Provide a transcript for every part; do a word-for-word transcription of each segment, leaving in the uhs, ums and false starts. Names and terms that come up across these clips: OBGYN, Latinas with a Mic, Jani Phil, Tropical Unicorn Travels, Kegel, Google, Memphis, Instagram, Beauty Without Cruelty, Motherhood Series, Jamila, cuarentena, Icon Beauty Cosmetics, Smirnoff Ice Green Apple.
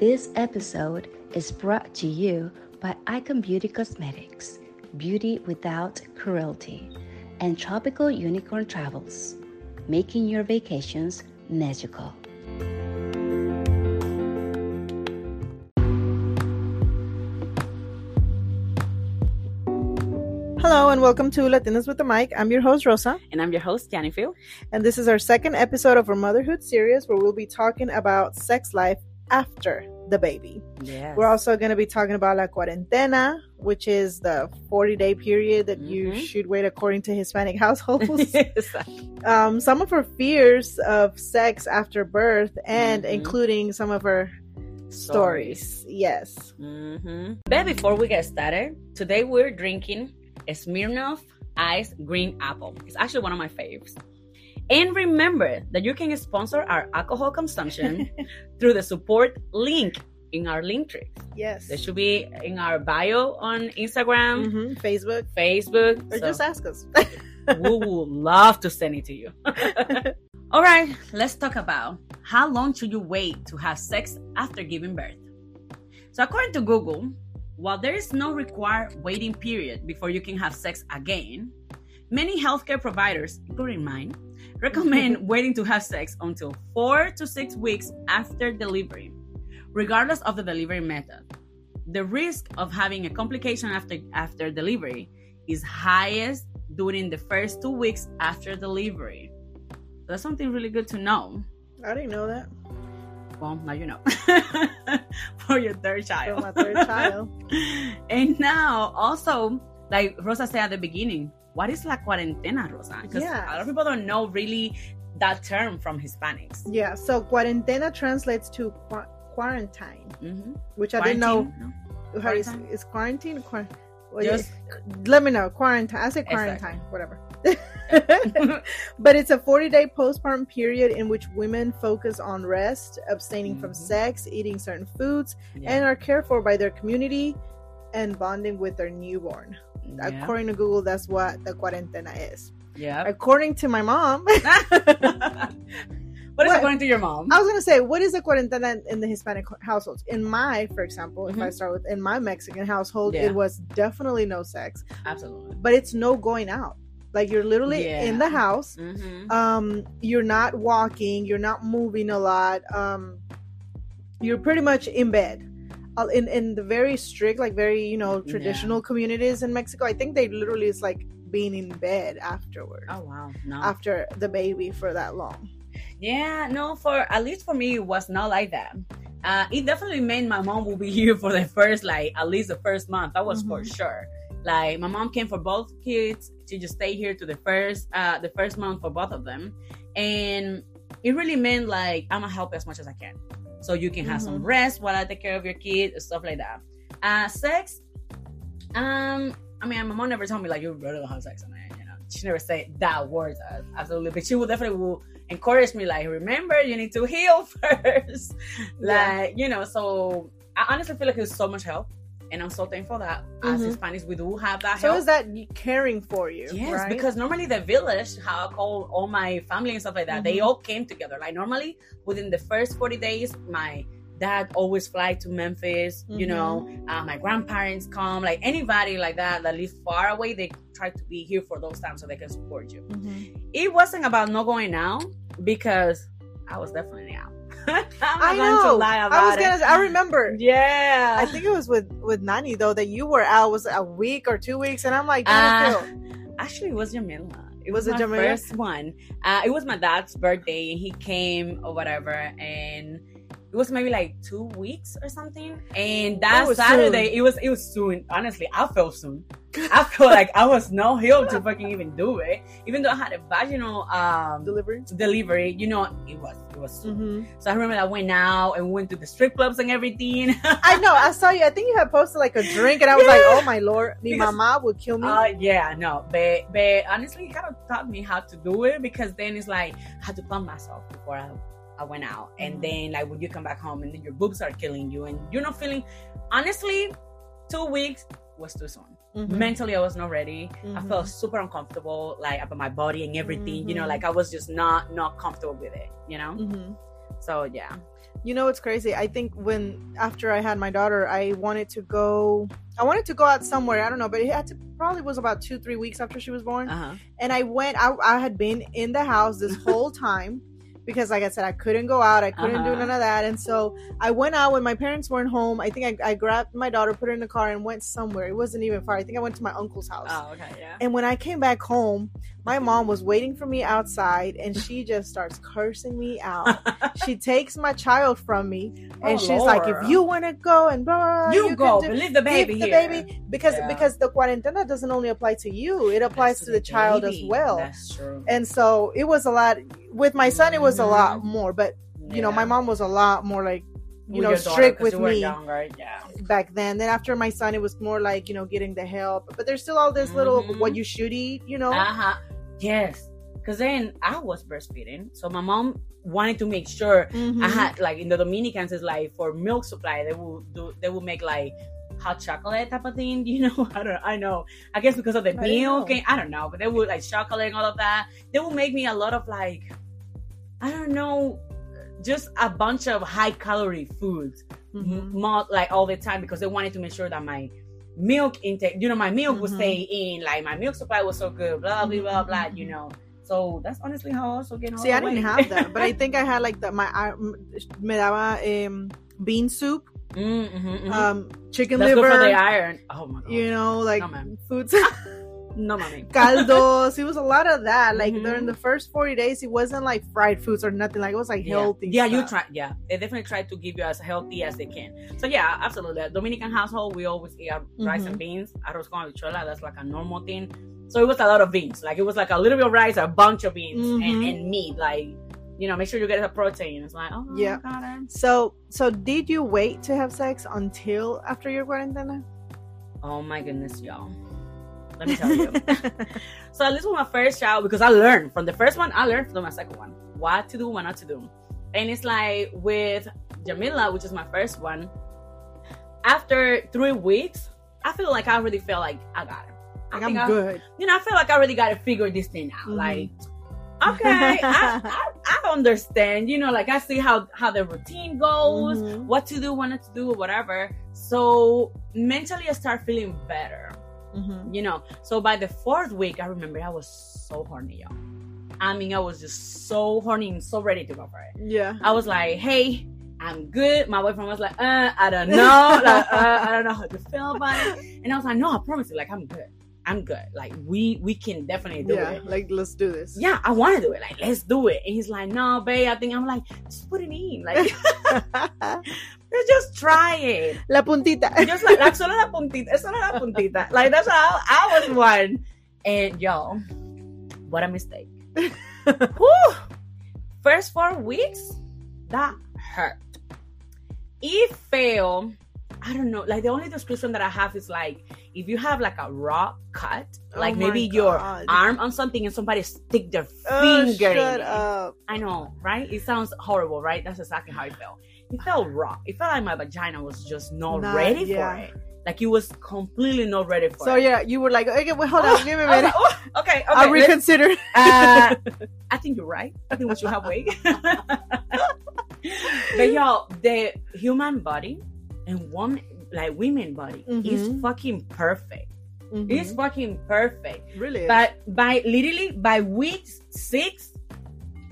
This episode is brought to you by Icon Beauty Cosmetics, Beauty Without Cruelty, and Tropical Unicorn Travels, making your vacations magical. Hello and welcome to Latinas with a Mic. I'm your host, Rosa. And I'm your host, Jennifer. And this is our second episode of our Motherhood Series, where we'll be talking about sex life after the baby. Yes. We're also going to be talking about la cuarentena, which is the forty-day period that mm-hmm. you should wait according to Hispanic households. Yes. um, some of our fears of sex after birth and mm-hmm. including some of our stories. stories. Yes. Mm-hmm. But before we get started, today we're drinking a Smirnoff Ice Green Apple. It's actually one of my faves. And remember that you can sponsor our alcohol consumption through the support link in our link tree. Yes. It should be in our bio on Instagram, mm-hmm. Facebook. Facebook. Or so, just ask us. We would love to send it to you. All right, let's talk about how long should you wait to have sex after giving birth. So according to Google, while there is no required waiting period before you can have sex again, many healthcare providers, including mine, recommend waiting to have sex until four to six weeks after delivery, regardless of the delivery method. The risk of having a complication after, after delivery is highest during the first two weeks after delivery. So that's something really good to know. I didn't know that. Well, now you know. For your third child. For my third child. And now, also, like Rosa said at the beginning, what is la cuarentena, Rosa? Because yes. a lot of people don't know really that term from Hispanics. Yeah, so cuarentena translates to qu- quarantine, mm-hmm. which quarantine? I didn't know. No. How is, is quarantine? Quar- well, Just, yeah. Let me know. Quarantine. I said quarantine. Exactly. Whatever. But it's a forty-day postpartum period in which women focus on rest, abstaining mm-hmm. from sex, eating certain foods, yeah. and are cared for by their community and bonding with their newborn. Yeah. According to Google, that's what the cuarentena is. Yeah. According to my mom. What is what, according to your mom? I was going to say, what is the cuarentena in the Hispanic households? In my, for example, mm-hmm. if I start with in my Mexican household, yeah. it was definitely no sex. Absolutely. But it's no going out. Like, you're literally yeah. in the house. Mm-hmm. Um, you're not walking. You're not moving a lot. Um, you're pretty much in bed. Uh, in, in the very strict, like, very, you know, traditional yeah. communities in Mexico, I think they literally is, like, being in bed afterwards. Oh, wow. No. After the baby for that long. Yeah. No, for at least for me, it was not like that. Uh, it definitely meant my mom will be here for the first, like, at least the first month. That was mm-hmm. for sure. Like, my mom came for both kids. She just stayed here to the first uh, the first month for both of them. And it really meant, like, I'm going to help as much as I can. So you can have mm-hmm. some rest while I take care of your kid, stuff like that. Uh, sex, um, I mean, my mom never told me, like, you really don't have sex. I mean, you know, she never said that word, absolutely. But she will definitely will encourage me, like, remember, you need to heal first. Like, yeah. you know, so I honestly feel like it was so much help. And I'm so thankful that as mm-hmm. Hispanics, we do have that help. So is that caring for you, Yes, right? Because normally the village, how I call all my family and stuff like that, mm-hmm. they all came together. Like, normally, within the first forty days, my dad always fly to Memphis, mm-hmm. you know. Uh, my grandparents come. Like, anybody like that that live far away, they try to be here for those times so they can support you. Mm-hmm. It wasn't about not going out because I was definitely out. I'm I know. To lie about I was gonna. It. I remember. Yeah. I think it was with with Nani though that you were out was a week or two weeks, and I'm like, uh, actually, it was Jamila. It was, was the first one. Uh, it was my dad's birthday, and he came or whatever, and it was maybe like two weeks or something. And that it Saturday, soon. it was it was soon. Honestly, I felt soon. I felt like I was no healed to fucking even do it, even though I had a vaginal um, delivery. Delivery, you know, it was it was. Mm-hmm. So I remember I went out and went to the strip clubs and everything. I know I saw you. I think you had posted like a drink, and I was yeah. like, "Oh my lord, my mama would kill me." Uh, yeah, no, but but honestly, it kind of taught me how to do it because then it's like I had to pump myself before I. I went out and mm-hmm. then like when you come back home and then your boobs are killing you and you're not feeling honestly two weeks was too soon mm-hmm. mentally I was not ready mm-hmm. I felt super uncomfortable like about my body and everything mm-hmm. you know like I was just not not comfortable with it you know mm-hmm. So yeah. You know, it's crazy. I think when after I had my daughter, I wanted to go. I wanted to go out somewhere. I don't know, but it had to probably was about two, three weeks after she was born. Uh-huh. And I went. I, I had been in the house this whole time because, like I said, I couldn't go out. I couldn't uh-huh. do none of that. And so I went out when my parents weren't home. I think I, I grabbed my daughter, put her in the car, and went somewhere. It wasn't even far. I think I went to my uncle's house. Oh, okay, yeah. And when I came back home, my mom was waiting for me outside, and she just starts cursing me out. She takes my child from me, and oh, she's Lord. like, "If you want to go and blah, you, you go, do, leave the baby leave here." The baby, because yeah. because the cuarentena doesn't only apply to you; it applies That's to the, the child as well. That's true. And so it was a lot with my son. It was mm-hmm. a lot more, but you yeah. know, my mom was a lot more like. You know, strict with me back then. Then after my son, it was more like, you know, getting the help. But there's still all this mm-hmm. little what you should eat, you know? Uh-huh. Yes. Because then I was breastfeeding. So my mom wanted to make sure mm-hmm. I had, like, in the Dominicans, it's like for milk supply, they will do, they will make like hot chocolate type of thing, you know? I don't I know. I guess because of the I milk. Know. And, I don't know. But they would like chocolate and all of that. They would make me a lot of like, I don't know. Just a bunch of high-calorie foods, mm-hmm. not like all the time, because they wanted to make sure that my milk intake, you know, my milk mm-hmm. would stay in. Like my milk supply was so good, blah blah blah blah. Mm-hmm. You know, so that's honestly how I also get. See, I didn't have that, but I think I had like the my I, me daba um, bean soup, mm-hmm, mm-hmm. um, chicken that's liver, good for the iron. Oh my god! You know, like no, foods. No, mommy. Caldos. It was a lot of that. Like mm-hmm. during the first forty days, it wasn't like fried foods or nothing. Like it was like yeah. healthy. Yeah, stuff. you try. Yeah, they definitely try to give you as healthy as they can. So yeah, absolutely. Dominican household, we always eat our mm-hmm. rice and beans, arroz con habichuela. That's like a normal thing. So it was a lot of beans. Like it was like a little bit of rice, a bunch of beans, mm-hmm. and, and meat. Like, you know, make sure you get the protein. It's like, oh yeah. Got it. So so did you wait to have sex until after your quarantena? Oh my goodness, y'all. Let me tell you. So at least with my first child, because I learned from the first one, I learned from my second one what to do, what not to do. And it's like with Jamila, which is my first one, after three weeks, I feel like I already felt like I got it. I like think I'm I, good. You know, I feel like I already got to figure this thing out. Mm-hmm. Like, okay, I, I, I understand. You know, like I see how, how the routine goes, mm-hmm. what to do, what not to do, whatever. So mentally, I start feeling better. Mm-hmm. You know, so by the fourth week, I remember I was so horny, y'all. I mean, I was just so horny and so ready to go for it. Yeah, I was like, "Hey, I'm good." My boyfriend was like, "Uh, I don't know, like, uh, I don't know how to feel about it." And I was like, "No, I promise you, like, I'm good, I'm good. Like, we we can definitely do yeah, it. Like, let's do this. Yeah, I want to do it. Like, let's do it." And he's like, "No, babe, I think." I'm like, "Just put it in, like." Let's just try it. La puntita. Just like, like solo la puntita. Solo la puntita. Like, that's how I was one. And y'all, what a mistake. Whew. First four weeks, that hurt. It failed. I don't know. Like, the only description that I have is like, if you have like a raw cut, like oh maybe God. your arm on something and somebody stick their oh, finger shut in up. It. I know, right? It sounds horrible, right? That's exactly how it felt. It felt raw. It felt like my vagina was just not, not ready yeah. for it. Like it was completely not ready for so, it. So yeah, you were like, okay, wait, hold oh, on, give me a minute. Like, oh, okay, okay. I'll reconsider. Uh, I think you're right. I think we should have wait. But y'all, the human body and woman, like women body mm-hmm. is fucking perfect. Mm-hmm. It's fucking perfect. Really? But by literally by week six,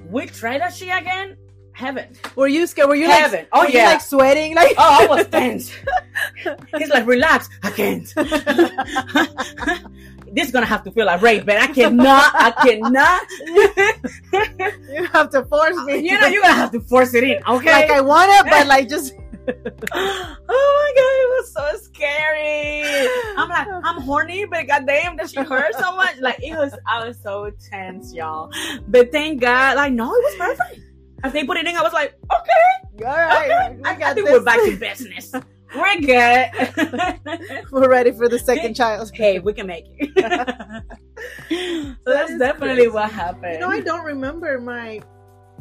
we tried that shit again. Heaven. Were you scared? Were you Heaven. like? Oh were yeah. You like sweating? Like oh, I was tense. He's like, relax. I can't. This is gonna have to feel like rape, but I cannot. I cannot. You have to force me. You know, you're gonna have to force it in. Okay. Like I want it, but like just. Oh my god, it was so scary. I'm like, I'm horny, but goddamn, that she hurt so much. Like it was. I was so tense, y'all. But thank God, like no, it was perfect. As they put it in, I was like, okay. All right. Okay. We I, got I think this. We're back to business. We're good. We're ready for the second child. Hey, we can make it. So that that's definitely crazy. What happened. You know, I don't remember my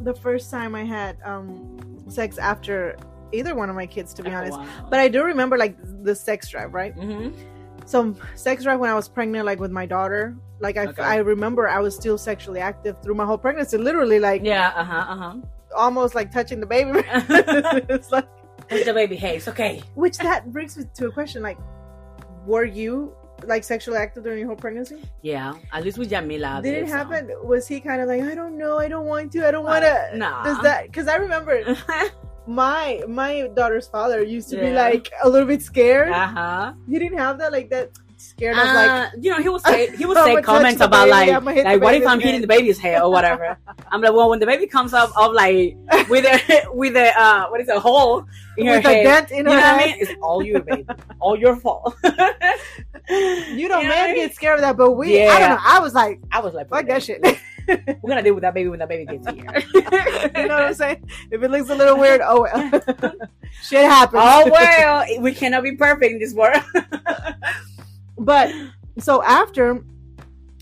the first time I had um, sex after either one of my kids, to be oh, honest. Wow. But I do remember, like, the sex drive, right? Mm-hmm. So sex drive when I was pregnant, like, with my daughter. Like, I, okay. I remember I was still sexually active through my whole pregnancy. Literally, like... Yeah, uh-huh, uh-huh. almost like touching the baby. It's like, which the baby hates. Okay. Which that brings me to a question: like, were you like sexually active during your whole pregnancy? Yeah, at least with Jamila. Did it happen? So. Was he kind of like, I don't know, I don't want to, I don't want to? Uh, nah. Does that? Because I remember my my daughter's father used to yeah. be like a little bit scared. Uh huh. He didn't have that like that. Scared of like uh, you know he would say he would say comments about baby, like like what if I'm hitting the baby's head or whatever. I'm like, well, when the baby comes up of like with a with a uh what is it, a hole in with her a head, dent in you her know head. What I mean? It's all your baby, all your fault. You know, you know men I mean? Get scared of that, but we yeah. I don't know. I was like, I was like, fuck that shit. We're gonna deal with that baby when that baby gets here. You know what I'm saying? If it looks a little weird, oh well, shit happens. Oh well, we cannot be perfect in this world. But so after,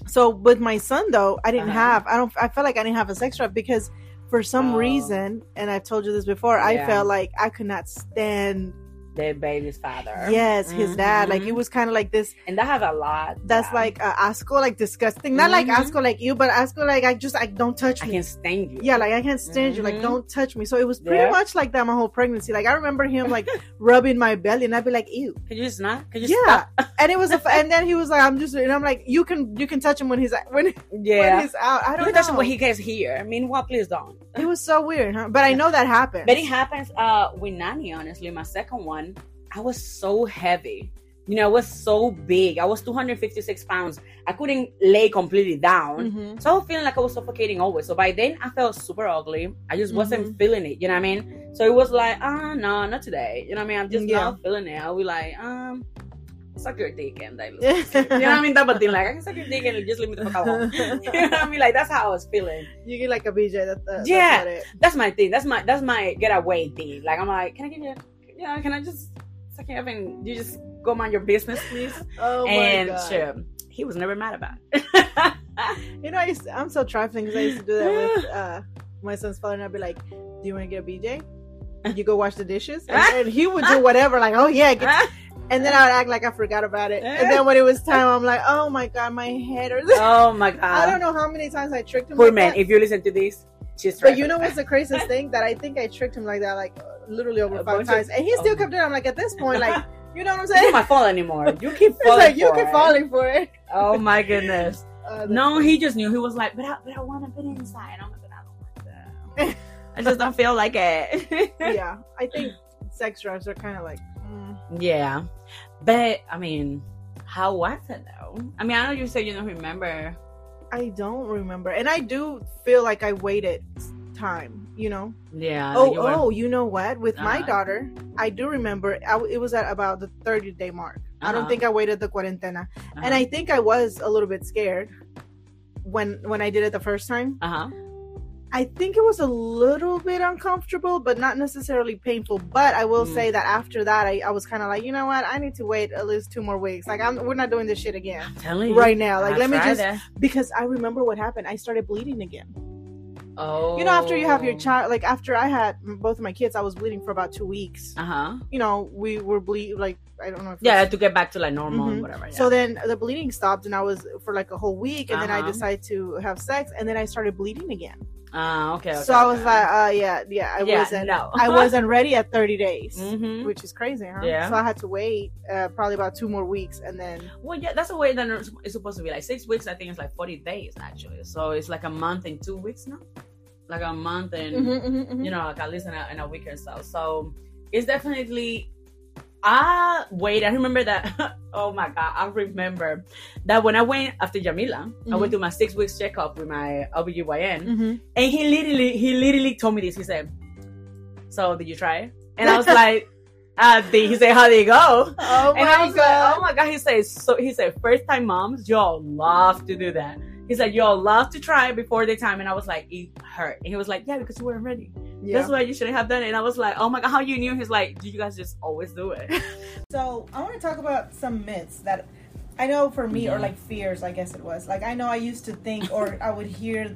so with my son though, I didn't uh-huh. have, I don't, I felt like I didn't have a sex drive because for some oh. reason, and I've told you this before, yeah. I felt like I could not stand the baby's father. Yes, his mm-hmm. dad. Like it was kind of like this. And I have a lot. That's yeah. like uh, asco, like disgusting. Not mm-hmm. like asco, like you, but asco, like I just, I don't touch me. I can't stand you. Yeah, like I can't stand mm-hmm. you. Like don't touch me. So it was pretty yeah. much like that my whole pregnancy. Like I remember him like rubbing my belly, and I'd be like, ew. Can you just not? Can you yeah. stop? And it was, a, and then he was like, I'm just, and I'm like, you can, you can touch him when he's when, yeah. when he's out. I don't you know. You can touch him when he gets here. I mean, what? Please don't. It was so weird, huh? But I know that happens. But it happens uh, with Nani. Honestly, my second one. I was so heavy, you know, I was so big. I was two hundred fifty-six pounds. I couldn't lay completely down, mm-hmm. so I was feeling like I was suffocating always. So by then, I felt super ugly. I just mm-hmm. wasn't feeling it, you know what I mean? So it was like, ah, oh, no, not today, you know what I mean? I'm just yeah. not feeling it. I was like, um, suck your dick and I look, you know what I mean? That but thing, like I can suck your dick and just leave me the fuck alone. You know what I mean? Like that's how I was feeling. You get like a B J. That's, that's yeah, that's, that's my thing. That's my that's my getaway thing. Like I'm like, can I give you? Yeah, can I just suck it up and you just go mind your business, please? Oh my and God. Sure, he was never mad about it. You know, I used to, I'm so trifling because I used to do that with uh, my son's father, and I'd be like, "Do you want to get a B J? You go wash the dishes," and, and he would do whatever, like, "Oh yeah," get... and then I would act like I forgot about it. And then when it was time, I'm like, "Oh my God, my head!" Or oh my God, I don't know how many times I tricked him. Poor like man, that. If you listen to this, just but you know what's the craziest thing that I think I tricked him like that, like. Literally over five times, of, and he still oh. kept doing it. I'm like, at this point, like, you know what I'm saying? It's not my fault anymore. You keep falling. It's like you keep it. falling for it. Oh my goodness! Uh, no, he just knew. He was like, but I, but I want to be inside. I'm like, but I don't want that. I just don't feel like it. Yeah, I think sex drives are kind of like. Mm. Yeah, but I mean, how was it though? I mean, I know you said you don't remember. I don't remember, and I do feel like I waited time. You know, yeah. Oh, you were... oh, you know what? With uh-huh. my daughter, I do remember I, it was at about the thirty day mark. Uh-huh. I don't think I waited the cuarentena, uh-huh. and I think I was a little bit scared when when I did it the first time. Uh huh. I think it was a little bit uncomfortable, but not necessarily painful. But I will mm. say that after that, I, I was kind of like, you know what? I need to wait at least two more weeks. Like, I'm, we're not doing this shit again. I'm telling you right now. Like, I let me just it. Because I remember what happened. I started bleeding again. Oh, you know, after you have your child, like after I had both of my kids, I was bleeding for about two weeks. Uh huh. You know, we were bleeding, like, I don't know. If yeah, was... to get back to like normal mm-hmm. or whatever. Yeah. So then the bleeding stopped, and I was for like a whole week, and uh-huh. then I decided to have sex, and then I started bleeding again. Ah, uh, okay, okay. So I was okay. like, uh, yeah, yeah, I yeah, wasn't, no. I wasn't ready at thirty days, mm-hmm. which is crazy, huh? Yeah. So I had to wait uh, probably about two more weeks, and then. Well, yeah, that's the way that it's supposed to be. Like six weeks, I think it's like forty days actually. So it's like a month and two weeks now. Like a month and mm-hmm, mm-hmm, mm-hmm. you know, like at least in a, in a week or so. So it's definitely. Ah, wait, I remember that. Oh my God, I remember that when I went after Jamila, mm-hmm. I went to my six weeks checkup with my O B G Y N, mm-hmm. and he literally, he literally told me this. He said, "So did you try it?" And I was like, uh, did, he said, "How did it go?" Oh my and I was God. Like, "Oh my God." He said, "So he said, first time moms, y'all love to do that." He said, "Y'all love to try it before the time," and I was like, "It hurt." And he was like, "Yeah, because you weren't ready." Yeah. That's why you shouldn't have done it. And I was like, oh my God, how you knew? He's like, do you guys just always do it? So I want to talk about some myths that I know for me yeah. or like fears, I guess it was. Like I know I used to think or I would hear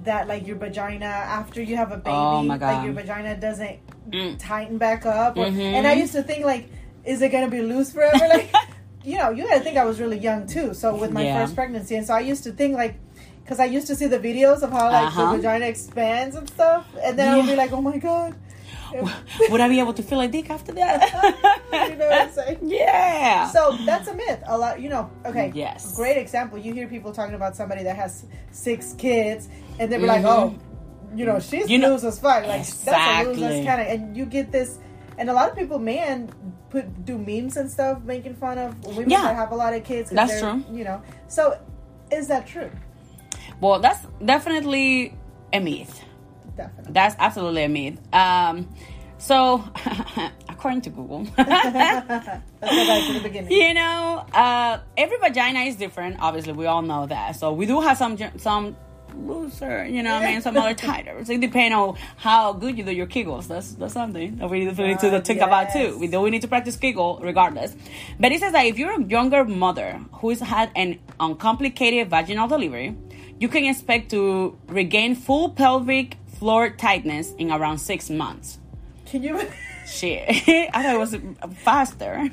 that like your vagina after you have a baby, oh my God. Like your vagina doesn't mm. tighten back up. Or, mm-hmm. And I used to think like, is it going to be loose forever? Like, you know, you got to think I was really young too. So with my yeah. first pregnancy. And so I used to think like, because I used to see the videos of how like uh-huh. the vagina expands and stuff, and then yeah. I would be like, oh my god, would I be able to feel a dick after that? You know what I'm saying? Yeah. So that's a myth. A lot, you know. Okay. Yes. Great example. You hear people talking about somebody that has six kids, and they were mm-hmm. like, "Oh, you know, she's you know, loose as fuck." Like exactly. that's a loose kind of. And you get this, and a lot of people, man, put do memes and stuff making fun of women yeah. that have a lot of kids. That's true. You know. So, is that true? Well, that's definitely a myth. Definitely. That's absolutely a myth. Um, so, according to Google, to the beginning. You know, uh, every vagina is different. Obviously, we all know that. So we do have some some looser, you know, I mean, some other tighter. So it depends on how good you do your kegels. That's that's something that we need to uh, think yes. about too. We do we need to practice kegel regardless. But it says that if you're a younger mother who's had an uncomplicated vaginal delivery, you can expect to regain full pelvic floor tightness in around six months. Can you? Shit, I thought it was faster.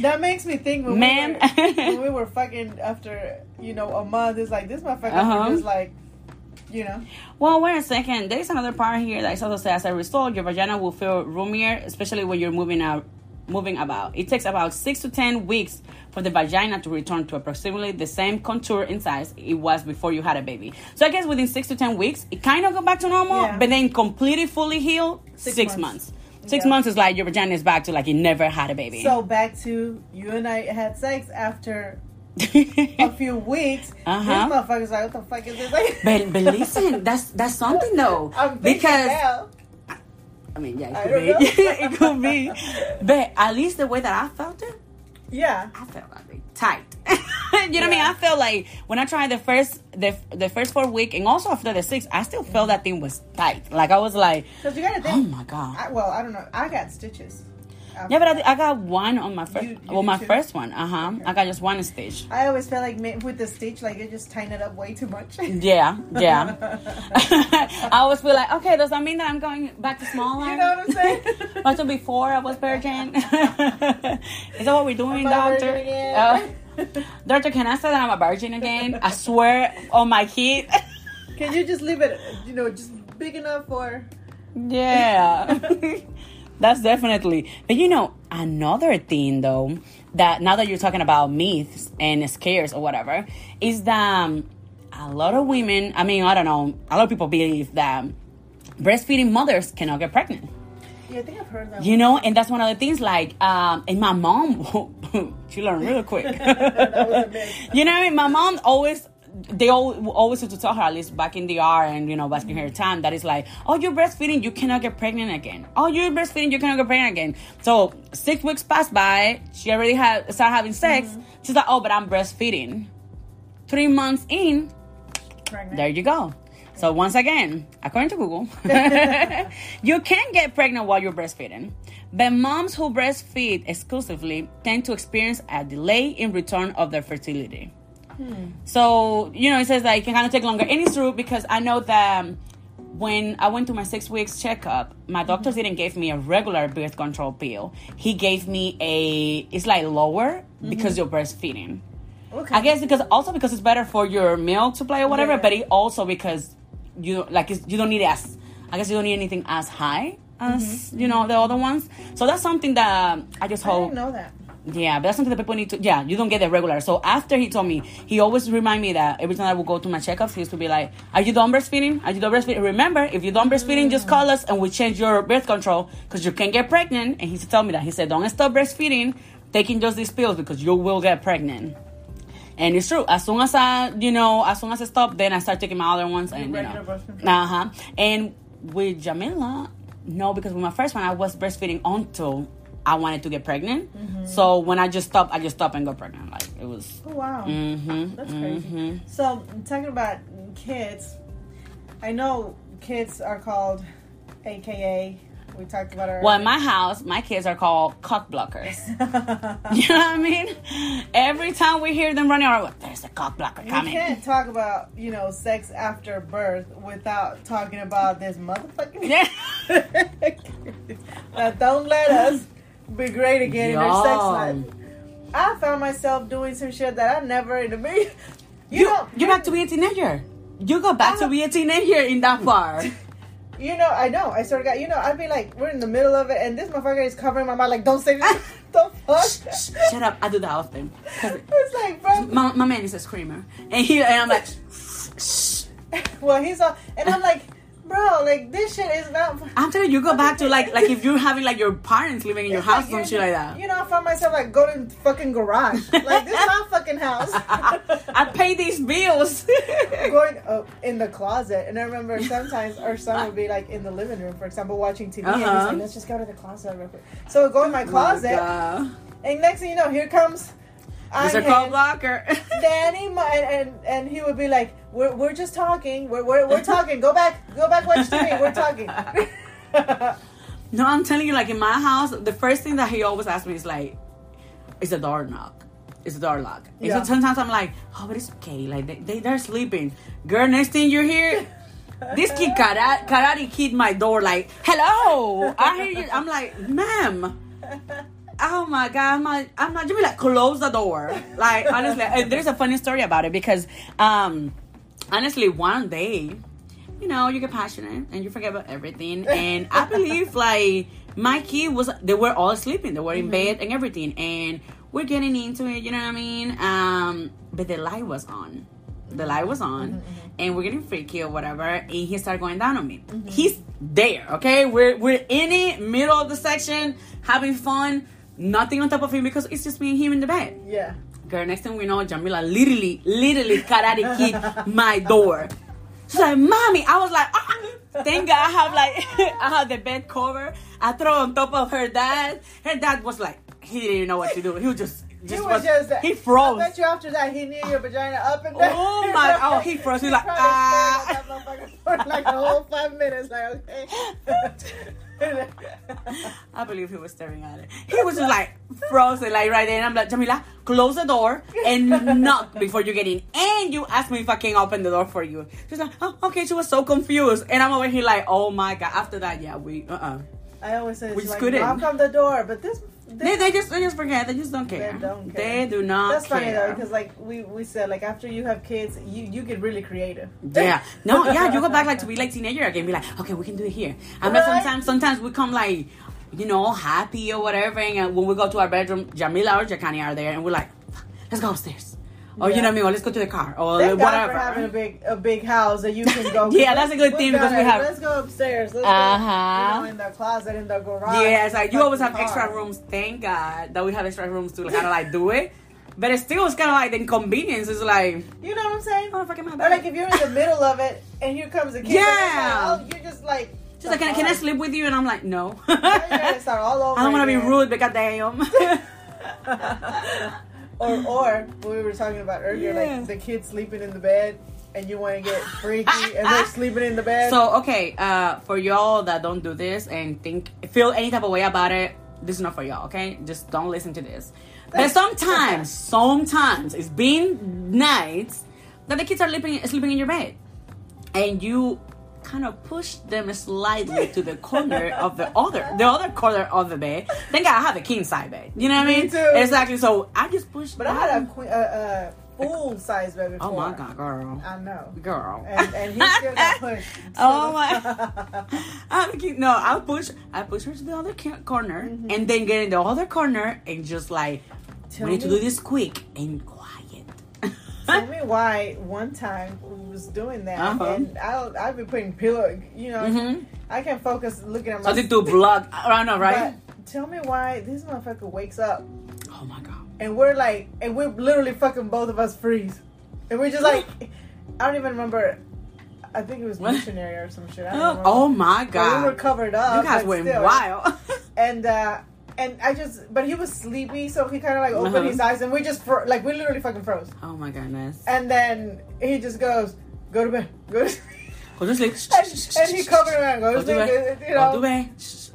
That makes me think when, Man. We, were, when we were fucking after, you know, a month. It's like this motherfucker uh-huh. is like, you know. Well, wait a second. There's another part here that also says, as a result, your vagina will feel roomier, especially when you're moving out, moving about. It takes about six to ten weeks for the vagina to return to approximately the same contour and size it was before you had a baby. So I guess within six to ten weeks, it kind of go back to normal, yeah. but then completely fully healed six, six months. months. Six yeah. months is like your vagina is back to like you never had a baby. So back to you and I had sex after a few weeks. Uh-huh. This motherfucker's like, what the fuck is this? Like? But, but listen, that's that's something though. I'm because now. I, I mean, yeah, it could be. it could be. But at least the way that I felt it, yeah, I felt like tight. you know yeah. what I mean? I felt like when I tried the first the the first four week and also after the six, I still felt that thing was tight. Like I was like, you gotta think, oh my god. I, well, I don't know. I got stitches. Yeah, but I, th- I got one on my first. You, you well, my too? first one. Uh huh. Okay. I got just one stitch. I always felt like with the stitch, like it just tightened it up way too much. yeah, yeah. I always feel like, okay, does that mean that I'm going back to smaller? You know what I'm saying? Back to before I was virgin. Is that what we're doing, doctor? Uh, doctor, can I say that I'm a virgin again? I swear on my kid. Can you just leave it? You know, just big enough for. Yeah. That's definitely. But you know, another thing though, that now that you're talking about myths and scares or whatever, is that um, a lot of women, I mean, I don't know, a lot of people believe that breastfeeding mothers cannot get pregnant. Yeah, I think I've heard that. You one. know, and that's one of the things like, um, and my mom, she learned real quick. That was a myth. You know what I mean? My mom always... They all, always used to tell her, at least back in the R and, you know, back in her time, that is like, oh, you're breastfeeding, you cannot get pregnant again. Oh, you're breastfeeding, you cannot get pregnant again. So six weeks passed by. She already had started having sex. Mm-hmm. She's like, oh, but I'm breastfeeding. Three months in, pregnant. There you go. So once again, according to Google, you can get pregnant while you're breastfeeding. But moms who breastfeed exclusively tend to experience a delay in return of their fertility. Hmm. So, you know, it says that it can kind of take longer. And it's true because I know that um, when I went to my six weeks checkup, my doctor mm-hmm. didn't give me a regular birth control pill. He gave me a, it's like lower mm-hmm. because you're breastfeeding. Okay. I guess because also because it's better for your milk supply or whatever, yeah. but it also because you like it's, you don't need as, I guess you don't need anything as high as, mm-hmm. you know, the other ones. So that's something that I just hope. I didn't know that. Yeah, but that's something that people need to... Yeah, you don't get the regular. So after he told me, he always remind me that every time I would go to my checkups, he used to be like, are you done breastfeeding? Are you done breastfeeding? Remember, if you're done breastfeeding, mm. just call us and we'll change your birth control because you can get pregnant. And he used to tell me that. He said, don't stop breastfeeding, taking just these pills because you will get pregnant. And it's true. As soon as I, you know, as soon as I stop, then I start taking my other ones. And, you know, uh-huh. And with Jamila, no, because with my first one, I was breastfeeding until... I wanted to get pregnant. Mm-hmm. So when I just stopped, I just stopped and got pregnant. Like, it was... Oh, wow. Mm-hmm, That's mm-hmm. crazy. So, talking about kids, I know kids are called A K A... We talked about our... Well, in my house, my kids are called cock blockers. You know what I mean? Every time we hear them running around, there's a cock blocker coming. You can't talk about, you know, sex after birth without talking about this motherfucking... Yeah. Now, don't let us... be great again Yo. in her sex life. I found myself doing some shit that I never in a million. You, you know, you're not to be a teenager. You go back to being a teenager in that bar. You know, I know. I sort of got, you know, I'd be like, we're in the middle of it, and this motherfucker is covering my mouth, like, don't say this. The fuck? Shh, shh, shut up. I do that often. It's like, bro. My, my man is a screamer. And he and I'm like, shh. Well, he's all, and I'm like, bro, like, this shit is not. I'm telling you, you go back to, like, like if you're having, like, your parents living in your it's house like, or some shit like that. You know, I found myself, like, going to fucking garage. Like, this is my fucking house. I pay these bills. Going up in the closet. And I remember sometimes our son would be, like, in the living room, for example, watching T V. Uh-huh. And he's like, let's just go to the closet real quick. So I would go in my closet. Oh my and next thing you know, here comes. Mister Cold Blocker. Danny, and, and and he would be like, we're we're just talking, we're we're, we're talking. Go back, go back, watch T V. We're talking. No, I'm telling you, like in my house, the first thing that he always asks me is like, is the door knock? Is the door lock? And yeah. So sometimes I'm like, oh, but it's okay. Like they, they they're sleeping. Girl, next thing you're here, this kid karate, karate kid my door like, hello, I hear you. I'm like, ma'am. Oh my god, I'm not, I'm not just be like close the door. Like honestly, and there's a funny story about it because um honestly one day, you know, you get passionate and you forget about everything. And I believe like my kid was they were all sleeping, they were in mm-hmm. bed and everything, and we're getting into it, you know what I mean? Um but the light was on. The light was on mm-hmm. and we're getting freaky or whatever, and he started going down on me. Mm-hmm. He's there, okay? We're we're in it, middle of the section, having fun. Nothing on top of him because it's just me and him in the bed. Yeah. Girl, next thing we know, Jamila literally, literally karate kicked my door. She's like, mommy. I was like, oh. Thank God I have like, I have the bed cover. I throw on top of her dad. Her dad was like, he didn't even know what to do. He was just, just, he, was was, just he froze. I bet you after that, he knew your vagina up and down. Oh my, oh, he froze. He's he like, ah. For like a whole five minutes, like, okay. I believe he was staring at it. He was just like frozen, like right there. And I'm like, Jamila, close the door and knock before you get in. And you ask me if I can open the door for you. She's like, oh, okay. She was so confused. And I'm over here like, oh my God. After that, yeah, we, uh-uh. I always say, we like, couldn't. Knock on the door. But this, this they, they, just, they just forget. They just don't care. They don't care. They do not That's care. Funny though, because like we, we said, like after you have kids, you, you get really creative. Yeah. No, yeah, you go back like to be like teenager again. Be like, okay, we can do it here. I mean, right? sometimes sometimes we come like, you know, happy or whatever. And when we go to our bedroom, Jamila or Jacani are there. And we're like, let's go upstairs. Or yeah. You know what I mean? Or let's go to the car or Thank whatever. God for having a big a big house that you can go. Yeah, that's a good thing because we have. Let's go upstairs. Let's uh huh. You know, in the closet, in the garage. Yeah, it's like you always have car. Extra rooms. Thank God that we have extra rooms to kind of like do it. But it still is kind of like the inconvenience. It's like you know what I'm saying? Oh, fucking my bed. Or like if you're in the middle of it and here comes a kid. Yeah. Like, oh, you're just like. She's like, can I, can I sleep with you? And I'm like, no. You're gonna start all over. I don't want to be rude, but goddamn. Or, or what we were talking about earlier, yeah. Like the kids sleeping in the bed, and you want to get freaky, and they're sleeping in the bed. So, okay, uh, for y'all that don't do this and think feel any type of way about it, this is not for y'all. Okay, just don't listen to this. But sometimes, sometimes it's been nights that the kids are sleeping sleeping in your bed, and you kind of push them slightly to the corner of the other the other corner of the bed. Thank God I have a king size bed. You know what Me I mean? Too. Exactly. So I just pushed. But them. I had a queen, uh, uh, full size bed before. Oh my God, girl! I know, girl. And, and he still got pushed. Oh my! I'm keep, no, I push. I push her to the other corner, mm-hmm. and then get in the other corner, and just like Tell we need me. To do this quick and quiet. Tell me why one time. Was doing that uh-huh. and I'll I've been putting pillow you know mm-hmm. I can't focus looking at my something to vlog I don't know right but tell me why this motherfucker wakes up oh my God and we're like and we're literally fucking both of us freeze and we're just like I don't even remember I think it was missionary or some shit I don't oh my God but we were covered up you guys went still. Wild and uh and I just, but he was sleepy, so he kind of like opened uh-huh. his eyes, and we just, fro- like, we literally fucking froze. Oh my goodness. And then he just goes, go to bed, go to sleep. Go to sleep. And, and he covered around, go to sleep, you know. Go to bed.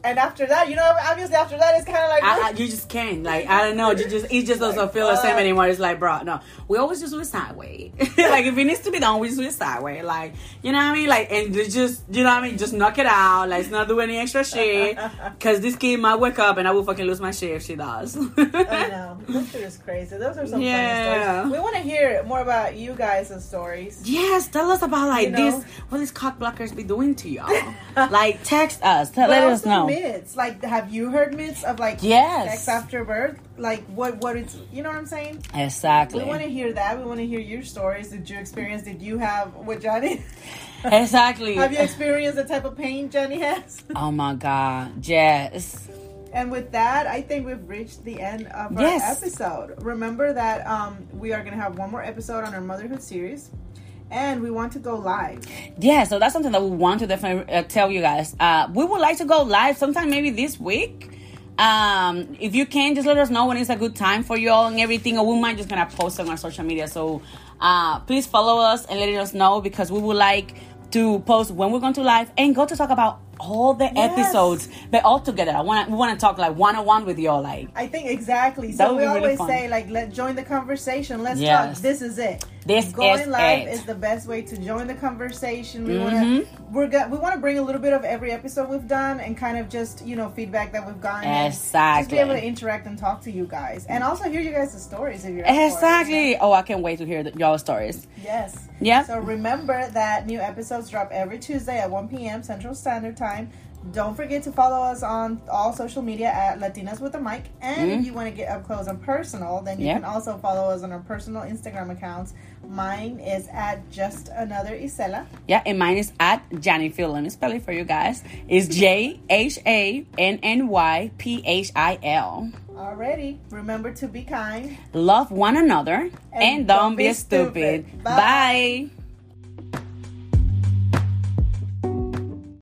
And after that, you know, obviously after that, it's kind of like... I, I, you just can't. Like, I don't know. You just It just doesn't like, feel the same anymore. It's like, bro, no. We always just do it sideways. Like, if it needs to be done, we just do it sideways. Like, you know what I mean? Like, and just, you know what I mean? Just knock it out. Let's not do any extra shit. Because this kid might wake up and I will fucking lose my shit if she does. I know. This shit is crazy. Those are some yeah. funny stories. We want to hear more about you guys' and stories. Yes. Tell us about, like, you know? This... What these cock blockers be doing to y'all? Like, text us. Tell, let us know. Myths, like, have you heard myths of like yes. sex after birth? Like, what what it's, you know what I'm saying? Exactly. We want to hear that. We want to hear your stories. Did you experience? Did you have what Johnny? Exactly. Have you experienced the type of pain Johnny has? Oh my God, yes. And with that, I think we've reached the end of our yes. episode. Remember that um, we are gonna have one more episode on our motherhood series. And we want to go live. Yeah, so that's something that we want to definitely uh, tell you guys. Uh, we would like to go live sometime maybe this week. Um, if you can, just let us know when it's a good time for you all and everything. Or we might just going to post on our social media. So uh, please follow us and let us know, because we would like to post when we're going to live and go to talk about all the yes. episodes, but all together. I want we want to talk like one on one with y'all. Like, I think exactly. So we always really say like, let join the conversation. Let's yes. talk. This is it. This going is live it. Is the best way to join the conversation. We mm-hmm. want to we're got, we want to bring a little bit of every episode we've done and kind of just, you know, feedback that we've gotten. Exactly. Just be able to interact and talk to you guys, and also hear you guys' stories if you're exactly. Yeah. Oh, I can't wait to hear the, y'all stories. Yes. Yeah. So remember that new episodes drop every Tuesday at one p.m. Central Standard Time. Don't forget to follow us on all social media at Latinas with a Mic. And mm. if you want to get up close and personal, then you yep. can also follow us on our personal Instagram accounts. Mine is at Just Another Isela. Yeah, and mine is at Jani Phil. Let me spell it for you guys. It's J H A N N Y P H I L. Alrighty. Remember to be kind, love one another, and, and don't, don't be stupid. stupid. Bye. Bye.